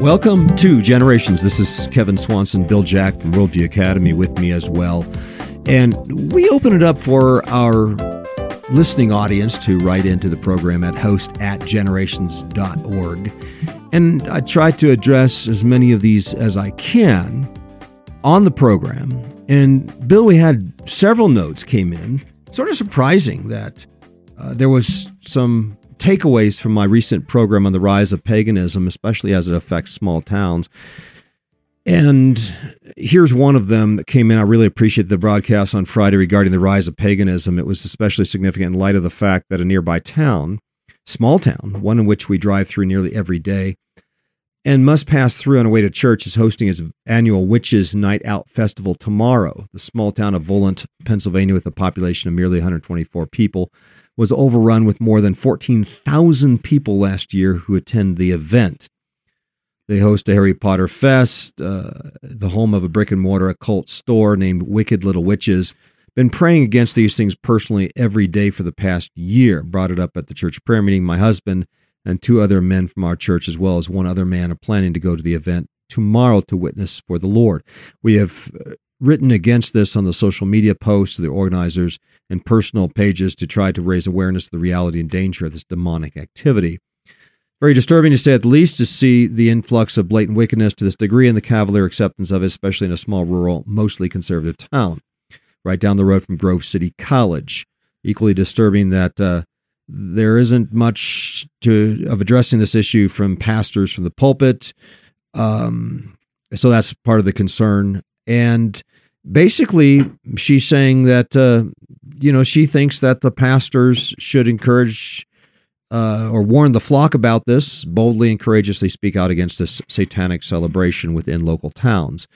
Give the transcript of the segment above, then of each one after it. Welcome to Generations. This is Kevin Swanson, Bill Jack from Worldview Academy with me as well. And we open it up for our listening audience to write into the program at host@generations.org. And I try to address as many of these as I can on the program. And Bill, we had several notes came in. Sort of surprising that there was some takeaways from my recent program on the rise of paganism, especially as it affects small towns. And here's one of them that came in. I really appreciate the broadcast on Friday regarding the rise of paganism. It was especially significant in light of the fact that a nearby town, small town, one in which we drive through nearly every day and must pass through on the way to church, is hosting its annual Witches Night Out Festival tomorrow. The small town of Volant, Pennsylvania, with a population of merely 124 people, was overrun with more than 14,000 people last year who attend the event. They host a Harry Potter Fest, the home of a brick-and-mortar occult store named Wicked Little Witches. Been praying against these things personally every day for the past year. Brought it up at the church prayer meeting. My husband and two other men from our church, as well as one other man, are planning to go to the event tomorrow to witness for the Lord. We have written against this on the social media posts of the organizers and personal pages to try to raise awareness of the reality and danger of this demonic activity. Very disturbing, to say at least, to see the influx of blatant wickedness to this degree and the cavalier acceptance of it, especially in a small, rural, mostly conservative town, right down the road from Grove City College. Equally disturbing that there isn't much of addressing this issue from pastors from the pulpit. So that's part of the concern. And basically, she's saying that, she thinks that the pastors should encourage or warn the flock about this, boldly and courageously speak out against this satanic celebration within local towns.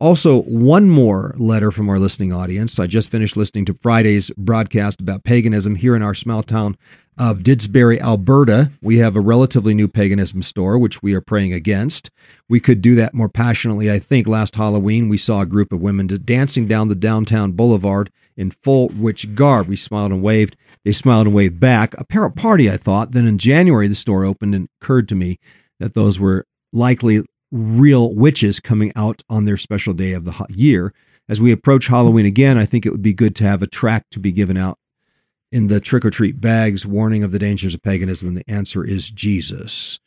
Also, one more letter from our listening audience. I just finished listening to Friday's broadcast about paganism here in our small town of Didsbury, Alberta. We have a relatively new paganism store, which we are praying against. We could do that more passionately. I think last Halloween, we saw a group of women dancing down the downtown boulevard in full witch garb. We smiled and waved. They smiled and waved back. A parent party, I thought. Then in January, the store opened, and it occurred to me that those were likely real witches coming out on their special day of the year. As we approach Halloween again, I think it would be good to have a tract to be given out in the trick-or-treat bags, warning of the dangers of paganism, and the answer is Jesus.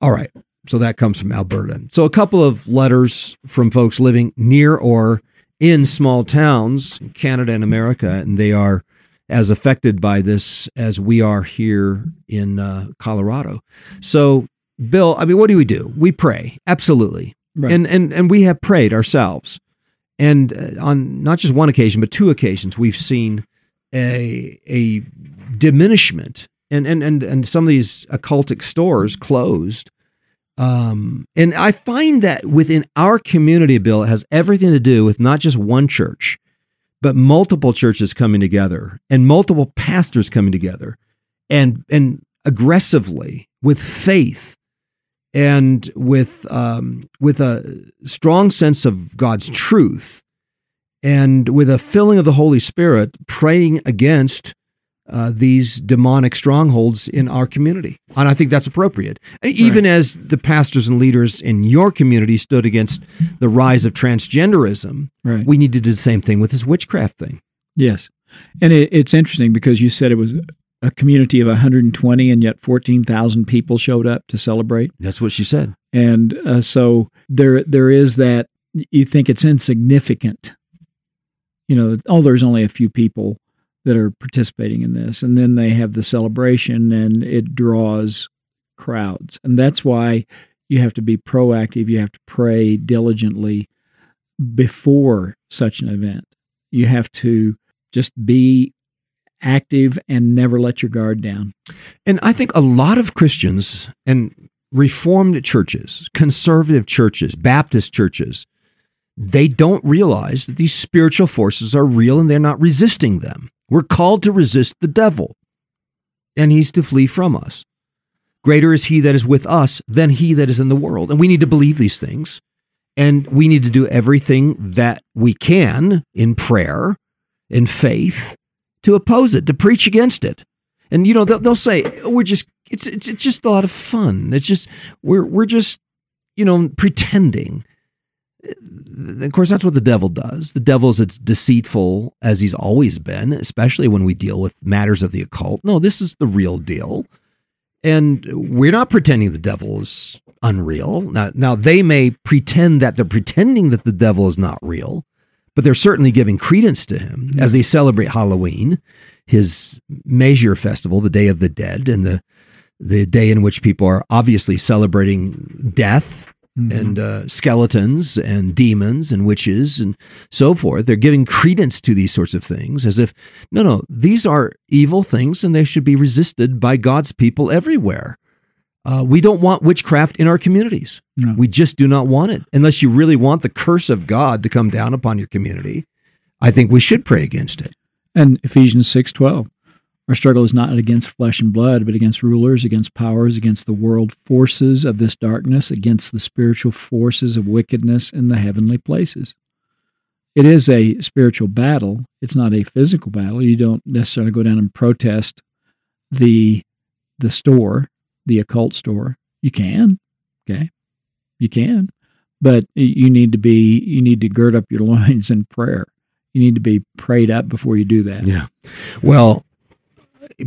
All right, so that comes from Alberta. So a couple of letters from folks living near or in small towns in Canada and America, and they are as affected by this as we are here in Colorado. So, Bill, I mean, what do? We pray, absolutely. Right. And we have prayed ourselves. And on not just one occasion, but two occasions, we've seen a diminishment and some of these occultic stores closed. And I find that within our community, Bill, it has everything to do with not just one church, but multiple churches coming together and multiple pastors coming together and aggressively with faith and with a strong sense of God's truth, and with a filling of the Holy Spirit, praying against these demonic strongholds in our community. And I think that's appropriate. Even right. As the pastors and leaders in your community stood against the rise of transgenderism, right. We need to do the same thing with this witchcraft thing. Yes. And it's interesting because you said it was a community of 120, and yet 14,000 people showed up to celebrate. That's what she said. And so there is that, you think it's insignificant. You know, there's only a few people that are participating in this. And then they have the celebration, and it draws crowds. And that's why you have to be proactive. You have to pray diligently before such an event. You have to just be active and never let your guard down. And I think a lot of Christians and Reformed churches, conservative churches, Baptist churches, they don't realize that these spiritual forces are real and they're not resisting them. We're called to resist the devil, and he's to flee from us. Greater is he that is with us than he that is in the world. And we need to believe these things, and we need to do everything that we can in prayer, in faith, to oppose it, to preach against it. And, you know, they'll say, oh, we're just, it's just a lot of fun. It's just, we're just, you know, pretending. Of course, that's what the devil does. The devil's as deceitful as he's always been, especially when we deal with matters of the occult. No, this is the real deal. And we're not pretending the devil is unreal. Now, they may pretend that they're pretending that the devil is not real, but they're certainly giving credence to him as they celebrate Halloween, his major festival, the Day of the Dead, and the day in which people are obviously celebrating death and skeletons and demons and witches and so forth. They're giving credence to these sorts of things as if, no, these are evil things and they should be resisted by God's people everywhere. We don't want witchcraft in our communities. No. We just do not want it. Unless you really want the curse of God to come down upon your community, I think we should pray against it. And Ephesians 6:12. Our struggle is not against flesh and blood, but against rulers, against powers, against the world forces of this darkness, against the spiritual forces of wickedness in the heavenly places. It is a spiritual battle. It's not a physical battle. You don't necessarily go down and protest the store, the occult store. You can, okay? You can, but you need to gird up your loins in prayer. You need to be prayed up before you do that. Yeah. Well,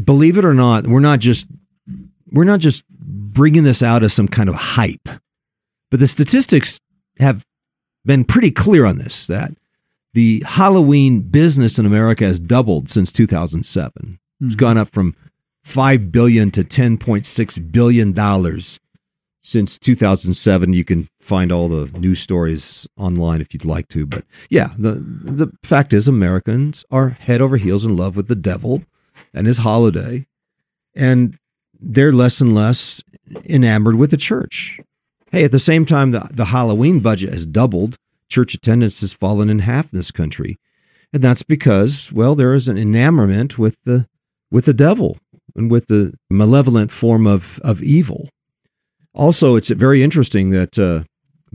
believe it or not, we're not just bringing this out as some kind of hype, but the statistics have been pretty clear on this, that the Halloween business in America has doubled since 2007. It's gone up from $5 billion to $10.6 billion since 2007. You can find all the news stories online if you'd like to. But yeah, the fact is Americans are head over heels in love with the devil and his holiday, and they're less and less enamored with the church. Hey, at the same time, the Halloween budget has doubled. Church attendance has fallen in half in this country. And that's because, well, there is an enamorment with the devil and with the malevolent form of evil. Also, it's very interesting that the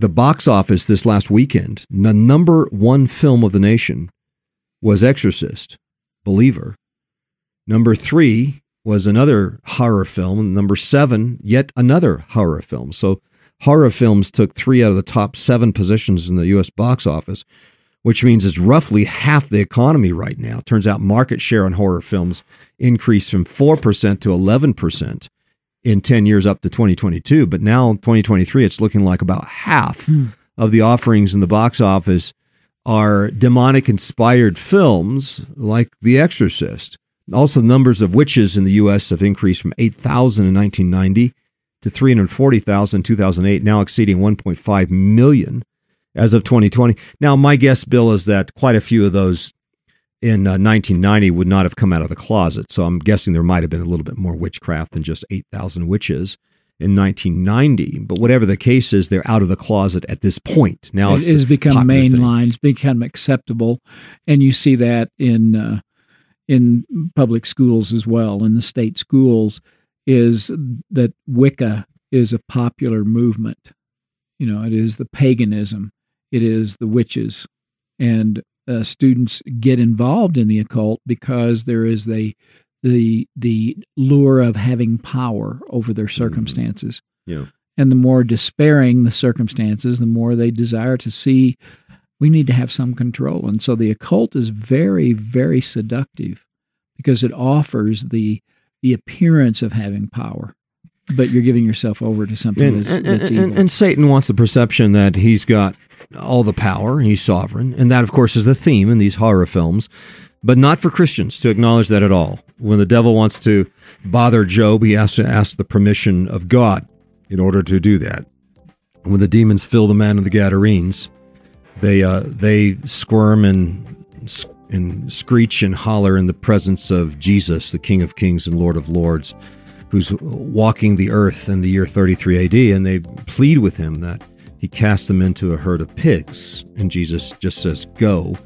box office this last weekend, the number one film of the nation was Exorcist Believer. Number 3 was another horror film. Number 7, yet another horror film. So horror films took 3 out of the top 7 positions in the U.S. box office, which means it's roughly half the economy right now. It turns out market share on horror films increased from 4% to 11% in 10 years up to 2022. But now in 2023, it's looking like about half of the offerings in the box office are demonic-inspired films like The Exorcist. Also, numbers of witches in the U.S. have increased from 8,000 in 1990 to 340,000 in 2008, now exceeding 1.5 million as of 2020. Now, my guess, Bill, is that quite a few of those in 1990 would not have come out of the closet, so I'm guessing there might have been a little bit more witchcraft than just 8,000 witches in 1990, but whatever the case is, they're out of the closet at this point. Now it has become mainline, it's become acceptable, and you see that in public schools as well, in the state schools, is that Wicca is a popular movement. You know, it is the paganism, it is the witches, and students get involved in the occult because there is the lure of having power over their circumstances. Yeah. And the more despairing the circumstances, the more they desire to see we need to have some control. And so the occult is very, very seductive because it offers the appearance of having power, but you're giving yourself over to something that's evil. And Satan wants the perception that he's got all the power, and he's sovereign, and that, of course, is the theme in these horror films, but not for Christians to acknowledge that at all. When the devil wants to bother Job, he has to ask the permission of God in order to do that. And when the demons fill the man of the Gadarenes, they squirm and screech and holler in the presence of Jesus, the King of Kings and Lord of Lords, who's walking the earth in the year 33 AD, and they plead with him that he cast them into a herd of pigs. And Jesus just says, go.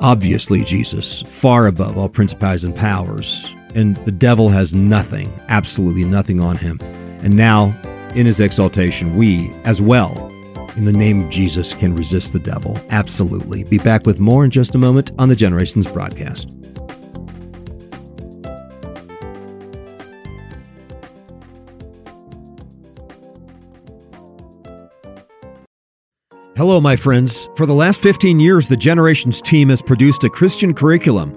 Obviously, Jesus, far above all principalities and powers, and the devil has nothing, absolutely nothing on him. And now, in his exaltation, we as well, in the name of Jesus, can resist the devil. Absolutely. Be back with more in just a moment on the Generations broadcast. Hello, my friends. For the last 15 years, the Generations team has produced a Christian curriculum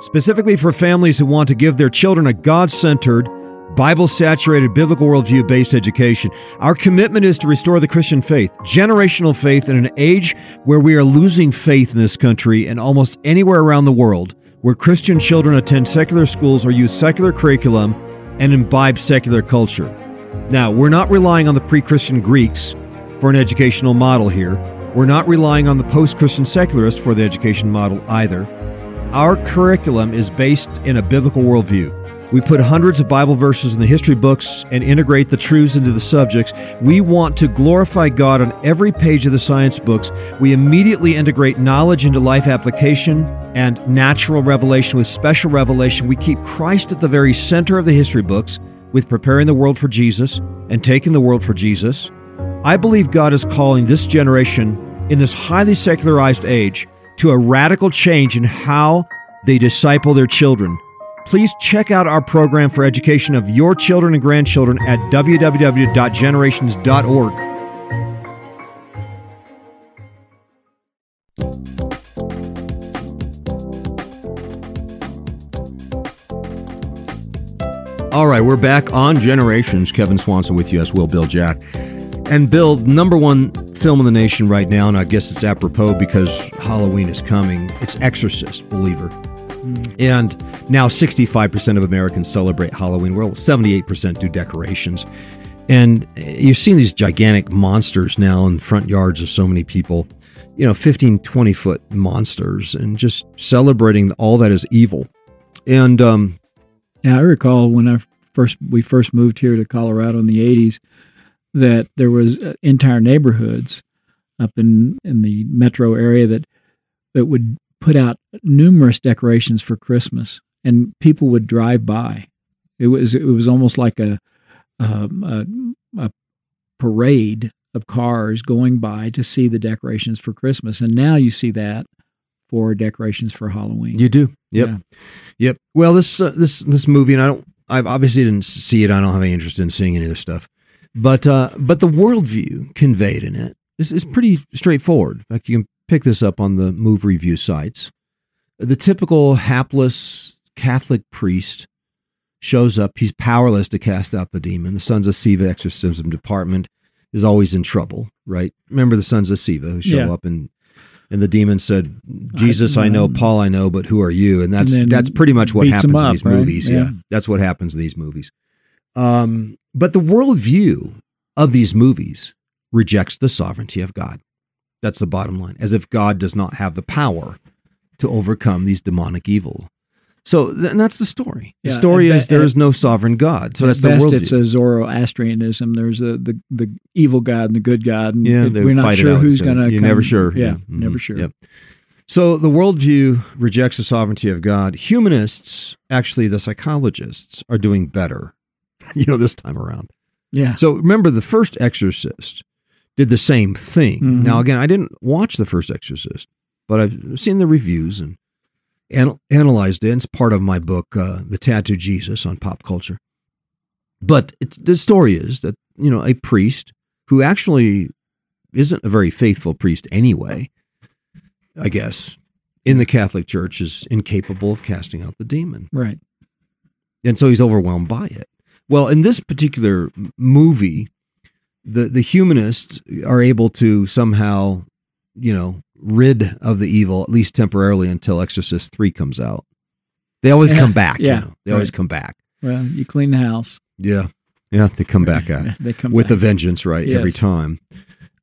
specifically for families who want to give their children a God-centered, Bible-saturated, biblical worldview-based education. Our commitment is to restore the Christian faith, generational faith, in an age where we are losing faith in this country and almost anywhere around the world, where Christian children attend secular schools or use secular curriculum and imbibe secular culture. Now, we're not relying on the pre-Christian Greeks for an educational model here. We're not relying on the post-Christian secularists for the education model either. Our curriculum is based in a biblical worldview. We put hundreds of Bible verses in the history books and integrate the truths into the subjects. We want to glorify God on every page of the science books. We immediately integrate knowledge into life application and natural revelation with special revelation. We keep Christ at the very center of the history books with preparing the world for Jesus and taking the world for Jesus. I believe God is calling this generation in this highly secularized age to a radical change in how they disciple their children. Please check out our program for education of your children and grandchildren at www.generations.org. All right, we're back on Generations. Kevin Swanson with you, as will Bill Jack. And Bill, number one film in the nation right now, and I guess it's apropos because Halloween is coming, it's Exorcist Believer. And now 65% of Americans celebrate Halloween. Well, 78% do decorations. And you've seen these gigantic monsters now in front yards of so many people, 15, 20-foot monsters, and just celebrating all that is evil. And I recall when we first moved here to Colorado in the 80s, that there was entire neighborhoods up in the metro area that would put out numerous decorations for Christmas, and people would drive by. It was almost like a parade of cars going by to see the decorations for Christmas, and now you see that for decorations for Halloween. You do, yep, yeah. Yep. Well, this movie, and I obviously didn't see it. I don't have any interest in seeing any of this stuff. But the worldview conveyed in it is pretty straightforward. In fact, you can pick this up on the movie review sites. The typical hapless Catholic priest shows up. He's powerless to cast out the demon. The Sons of Siva exorcism department is always in trouble, right? Remember the Sons of Siva who show up and the demon said, "Jesus, I know, Paul, I know, but who are you?" And that's pretty much what happens in these movies. Yeah, that's what happens in these movies. But the worldview of these movies rejects the sovereignty of God. That's the bottom line, as if God does not have the power to overcome these demonic evil. So that's the story. The story is there is no sovereign God. So that's the worldview. It's a Zoroastrianism. There's the evil God and the good God. And we're not sure who's going to come. You're never sure. Yeah, never sure. Yep. So the worldview rejects the sovereignty of God. Humanists, actually the psychologists, are doing better this time around. Yeah. So remember, the first Exorcist did the same thing. Mm-hmm. Now, again, I didn't watch the first Exorcist, but I've seen the reviews and analyzed it. It's part of my book, The Tattoo Jesus, on pop culture. But the story is that, a priest who actually isn't a very faithful priest anyway, I guess, in the Catholic Church is incapable of casting out the demon. Right. And so he's overwhelmed by it. Well, in this particular movie, the humanists are able to somehow, rid of the evil, at least temporarily, until Exorcist 3 comes out. They always come back. Yeah. They always come back. Well, you clean the house. Yeah. Yeah, they come back at it. They come with a vengeance, right, every time.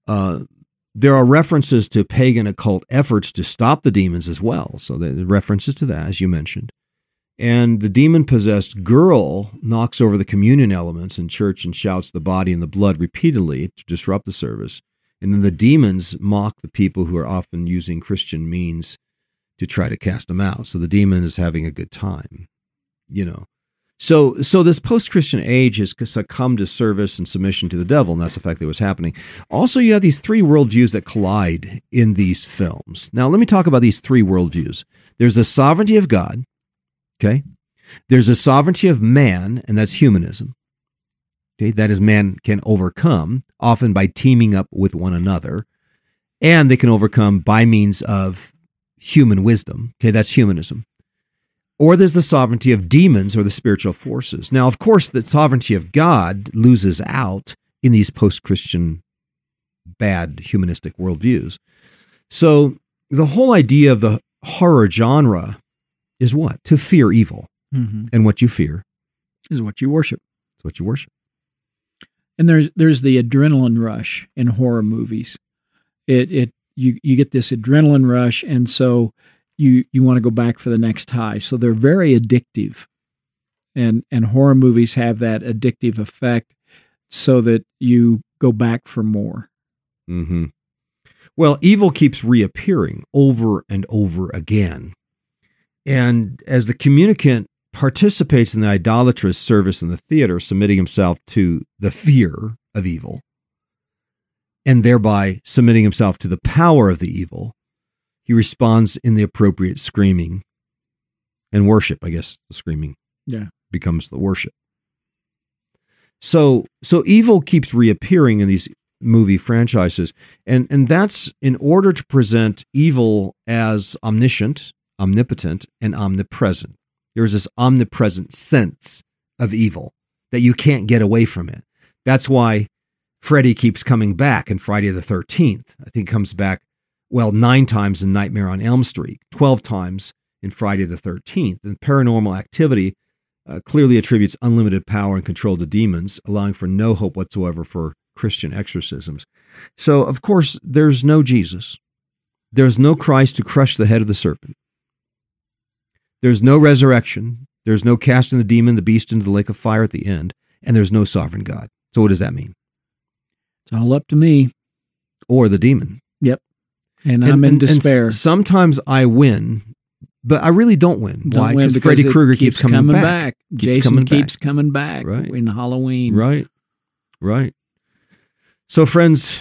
There are references to pagan occult efforts to stop the demons as well. So the references to that, as you mentioned. And the demon-possessed girl knocks over the communion elements in church and shouts the body and the blood repeatedly to disrupt the service. And then the demons mock the people who are often using Christian means to try to cast them out. So the demon is having a good time, So this post-Christian age has succumbed to service and submission to the devil, and that's effectively what's happening. Also, you have these three worldviews that collide in these films. Now, let me talk about these three worldviews. There's the sovereignty of God. Okay, there's a sovereignty of man, and that's humanism. Okay, that is man can overcome, often by teaming up with one another. and they can overcome by means of human wisdom. Okay, that's humanism. Or there's the sovereignty of demons or the spiritual forces. Now, of course, the sovereignty of God loses out in these post-Christian bad humanistic worldviews. So the whole idea of the horror genre is what? To fear evil. Mm-hmm. And what you fear is what you worship. It's what you worship. And there's the adrenaline rush in horror movies. You get this adrenaline rush, and so you want to go back for the next high. So they're very addictive, and horror movies have that addictive effect, so that you go back for more. Mm-hmm. Well, evil keeps reappearing over and over again, and as the communicant participates in the idolatrous service in the theater, submitting himself to the fear of evil, and thereby submitting himself to the power of the evil, he responds in the appropriate screaming and worship. I guess the screaming becomes the worship. So evil keeps reappearing in these movie franchises, and that's in order to present evil as omniscient, omnipotent, and omnipresent. There is this omnipresent sense of evil that you can't get away from it. That's why Freddy keeps coming back in Friday the 13th. I think comes back, 9 times in Nightmare on Elm Street, 12 times in Friday the 13th. And Paranormal Activity clearly attributes unlimited power and control to demons, allowing for no hope whatsoever for Christian exorcisms. So, of course, there's no Jesus. There's no Christ to crush the head of the serpent. There's no resurrection. There's no casting the demon, the beast into the lake of fire at the end. And there's no sovereign God. So what does that mean? It's all up to me. Or the demon. Yep. And I'm in despair. And sometimes I win, but I really don't win. Why? Because Freddy Krueger keeps coming back. Jason keeps coming back in Halloween. Right. So friends,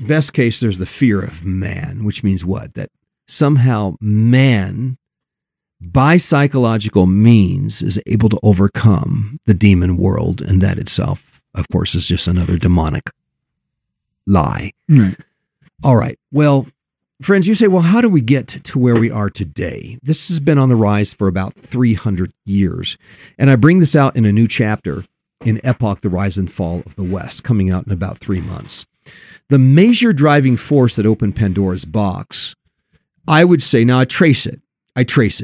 best case, there's the fear of man, which means what? That somehow man, by psychological means, is able to overcome the demon world, and that itself, of course, is just another demonic lie. Right. All right. Well, friends, you say, well, how do we get to where we are today? This has been on the rise for about 300 years, and I bring this out in a new chapter in Epoch: The Rise and Fall of the West, coming out in about 3 months. The major driving force that opened Pandora's box, I would say, now I trace it. I trace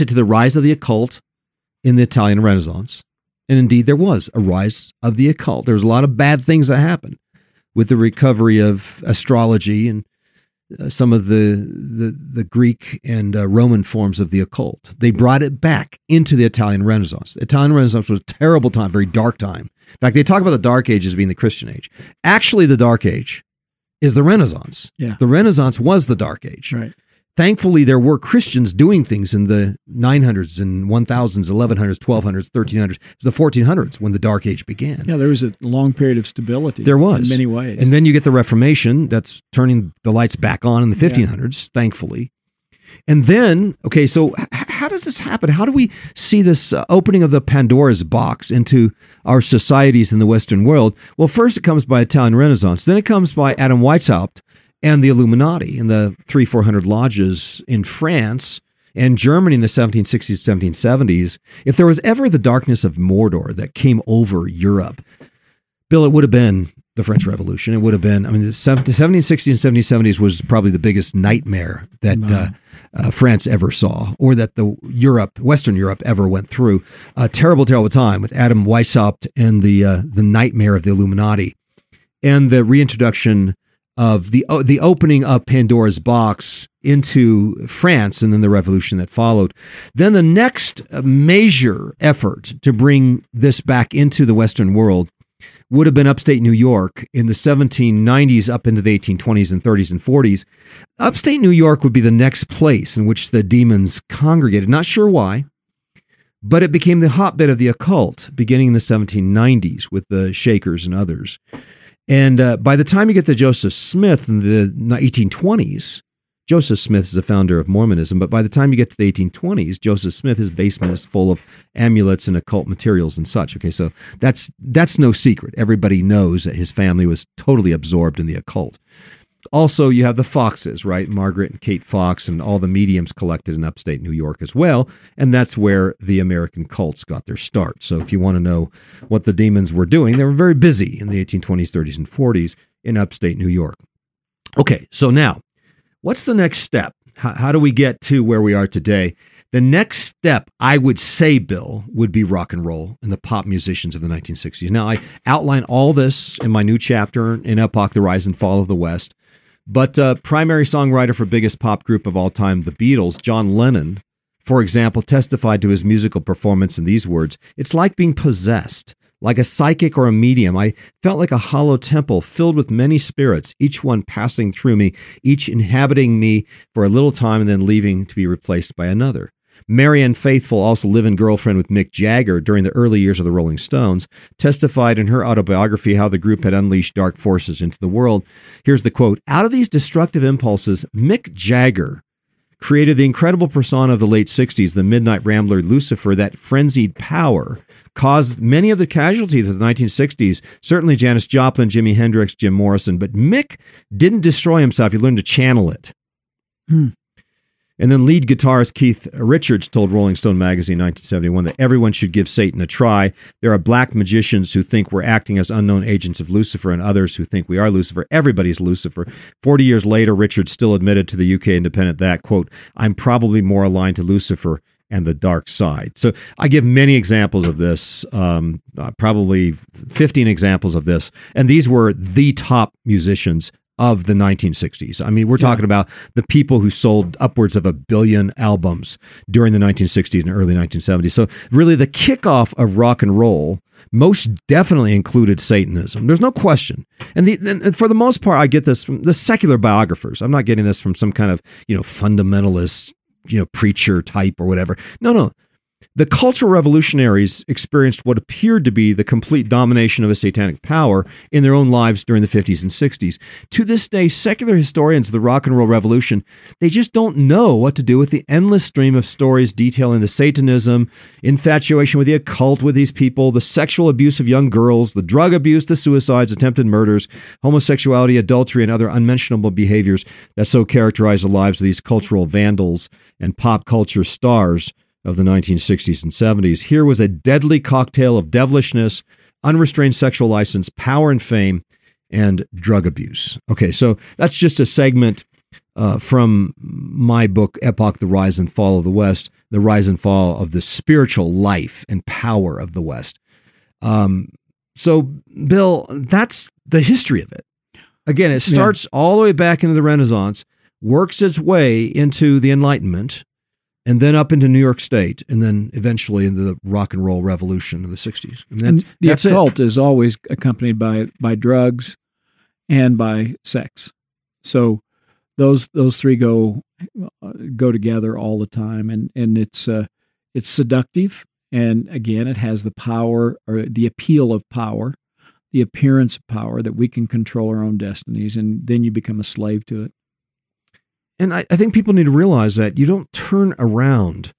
it to the rise of the occult in the Italian Renaissance. And indeed, there was a rise of the occult. There was a lot of bad things that happened with the recovery of astrology and some of the Greek and Roman forms of the occult. They brought it back into the Italian Renaissance. The Italian Renaissance was a terrible time, very dark time. In fact, they talk about the Dark Age as being the Christian Age. Actually, the Dark Age is the Renaissance. Yeah. The Renaissance was the Dark Age. Right. Thankfully, there were Christians doing things in the 900s and 1000s, 1100s, 1200s, 1300s, the 1400s when the Dark Age began. Yeah, there was a long period of stability. There was. In many ways. And then you get the Reformation that's turning the lights back on in the 1500s, thankfully. And then, okay, so how does this happen? How do we see this opening of the Pandora's box into our societies in the Western world? Well, first it comes by Italian Renaissance. Then it comes by Adam Weishaupt and the Illuminati and the 300-400 lodges in France and Germany in the 1760s, 1770s. If there was ever the darkness of Mordor that came over Europe, Bill, it would have been the French Revolution. It would have been, the 1760s and 1770s was probably the biggest nightmare that France ever saw, or that the Western Europe ever went through. A terrible, terrible time with Adam Weishaupt and the nightmare of the Illuminati and the reintroduction of the opening of Pandora's box into France and then the revolution that followed. Then the next major effort to bring this back into the Western world would have been upstate New York in the 1790s up into the 1820s and 30s and 40s. Upstate New York would be the next place in which the demons congregated. Not sure why, but it became the hotbed of the occult beginning in the 1790s with the Shakers and others. And by the time you get to Joseph Smith in the 1820s, Joseph Smith is the founder of Mormonism, but by the time you get to the 1820s, Joseph Smith, his basement is full of amulets and occult materials and such. Okay, so that's no secret. Everybody knows that his family was totally absorbed in the occult. Also, you have the Foxes, right? Margaret and Kate Fox and all the mediums collected in upstate New York as well. And that's where the American cults got their start. So if you want to know what the demons were doing, they were very busy in the 1820s, 30s, and 40s in upstate New York. Okay, so now, what's the next step? How do we get to where we are today? The next step, I would say, Bill, would be rock and roll and the pop musicians of the 1960s. Now, I outline all this in my new chapter in Epoch: The Rise and Fall of the West, but primary songwriter for biggest pop group of all time, the Beatles, John Lennon, for example, testified to his musical performance in these words, "It's like being possessed, like a psychic or a medium. I felt like a hollow temple filled with many spirits, each one passing through me, each inhabiting me for a little time and then leaving to be replaced by another." Marianne Faithful, also live-in girlfriend with Mick Jagger during the early years of the Rolling Stones, testified in her autobiography how the group had unleashed dark forces into the world. Here's the quote, "Out of these destructive impulses, Mick Jagger created the incredible persona of the late 60s, the midnight rambler Lucifer, that frenzied power caused many of the casualties of the 1960s, certainly Janis Joplin, Jimi Hendrix, Jim Morrison, but Mick didn't destroy himself. He learned to channel it." And then lead guitarist Keith Richards told Rolling Stone magazine in 1971 that everyone should give Satan a try. There are black magicians who think we're acting as unknown agents of Lucifer and others who think we are Lucifer. Everybody's Lucifer. 40 years later, Richards still admitted to the UK Independent that, quote, "I'm probably more aligned to Lucifer and the dark side." So I give many examples of this, probably 15 examples of this. And these were the top musicians of the 1960s. I mean, we're talking about the people who sold upwards of 1 billion albums during the 1960s and early 1970s. So really the kickoff of rock and roll most definitely included Satanism. There's no question. And for the most part, I get this from the secular biographers. I'm not getting this from some kind of, fundamentalist, preacher type or whatever. No. The cultural revolutionaries experienced what appeared to be the complete domination of a satanic power in their own lives during the 50s and 60s. To this day, secular historians of the rock and roll revolution, they just don't know what to do with the endless stream of stories detailing the Satanism, infatuation with the occult with these people, the sexual abuse of young girls, the drug abuse, the suicides, attempted murders, homosexuality, adultery, and other unmentionable behaviors that so characterize the lives of these cultural vandals and pop culture stars of the 1960s and 70s. Here was a deadly cocktail of devilishness, unrestrained sexual license, power and fame, and drug abuse. Okay, so that's just a segment from my book, Epoch, The Rise and Fall of the West, The Rise and Fall of the Spiritual Life and Power of the West. So, Bill, that's the history of it. Again, it starts all the way back into the Renaissance, works its way into the Enlightenment, and then up into New York State, and then eventually into the rock and roll revolution of the 60s. And the occult is always accompanied by drugs and by sex. So those three go together all the time, and it's seductive, and again, it has the power or the appeal of power, the appearance of power that we can control our own destinies, and then you become a slave to it. And I think people need to realize that you don't turn around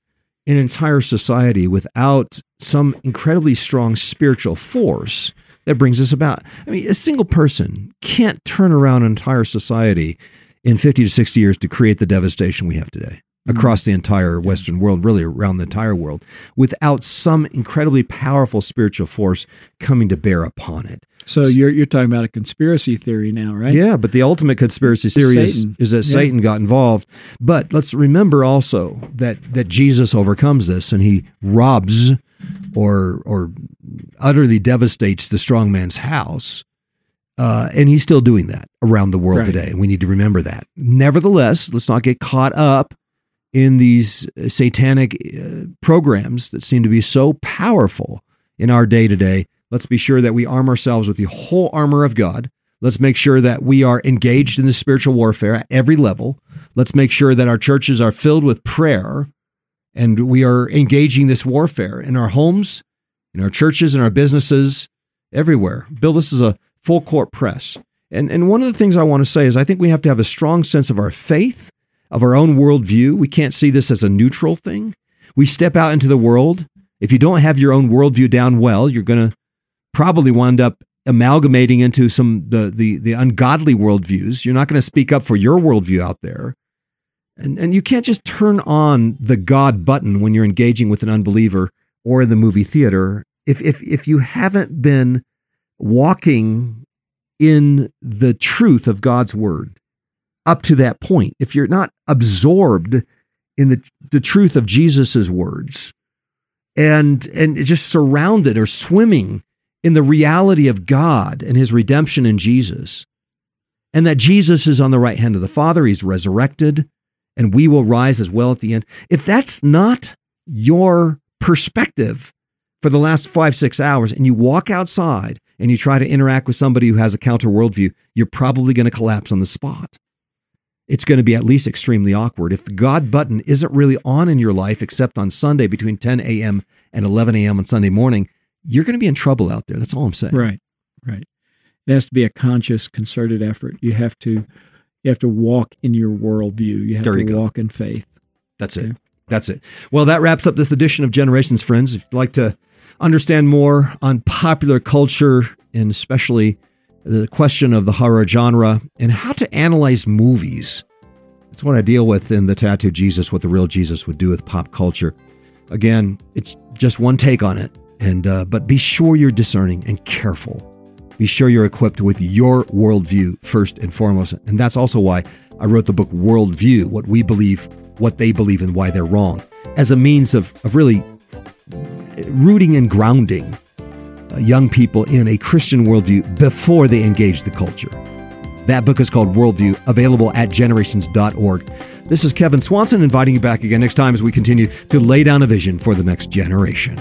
an entire society without some incredibly strong spiritual force that brings this about. I mean, a single person can't turn around an entire society in 50 to 60 years to create the devastation we have today across the entire Western world, really around the entire world, without some incredibly powerful spiritual force coming to bear upon it. So you're talking about a conspiracy theory now, right? Yeah, but the ultimate conspiracy theory is that Satan got involved. But let's remember also that Jesus overcomes this, and he robs or utterly devastates the strong man's house. And he's still doing that around the world today, and we need to remember that. Nevertheless, let's not get caught up in these satanic programs that seem to be so powerful in our day-to-day. Let's be sure that we arm ourselves with the whole armor of God. Let's make sure that we are engaged in the spiritual warfare at every level. Let's make sure that our churches are filled with prayer and we are engaging this warfare in our homes, in our churches, in our businesses, everywhere. Bill, this is a full court press. And one of the things I want to say is I think we have to have a strong sense of our faith, of our own worldview. We can't see this as a neutral thing. We step out into the world. If you don't have your own worldview down well, you're going to probably wind up amalgamating into some the ungodly worldviews. You're not going to speak up for your worldview out there. And you can't just turn on the God button when you're engaging with an unbeliever or in the movie theater if you haven't been walking in the truth of God's word up to that point. If you're not absorbed in the truth of Jesus's words and just surrounded or swimming in the reality of God and his redemption in Jesus, and that Jesus is on the right hand of the Father, he's resurrected, and we will rise as well at the end. If that's not your perspective for the last 5-6 hours, and you walk outside and you try to interact with somebody who has a counter worldview, you're probably going to collapse on the spot. It's going to be at least extremely awkward. If the God button isn't really on in your life, except on Sunday between 10 a.m. and 11 a.m. on Sunday morning, you're going to be in trouble out there. That's all I'm saying. Right. It has to be a conscious, concerted effort. You have to walk in your worldview. You have to walk in faith. That's it. Well, that wraps up this edition of Generations, friends. If you'd like to understand more on popular culture and especially the question of the horror genre and how to analyze movies, that's what I deal with in The Tattoo Jesus, what the real Jesus would do with pop culture. Again, it's just one take on it. But be sure you're discerning and careful. Be sure you're equipped with your worldview first and foremost. And that's also why I wrote the book Worldview, What We Believe, What They Believe, and Why They're Wrong, as a means of really rooting and grounding young people in a Christian worldview before they engage the culture. That book is called Worldview, available at generations.org. This is Kevin Swanson inviting you back again next time as we continue to lay down a vision for the next generation.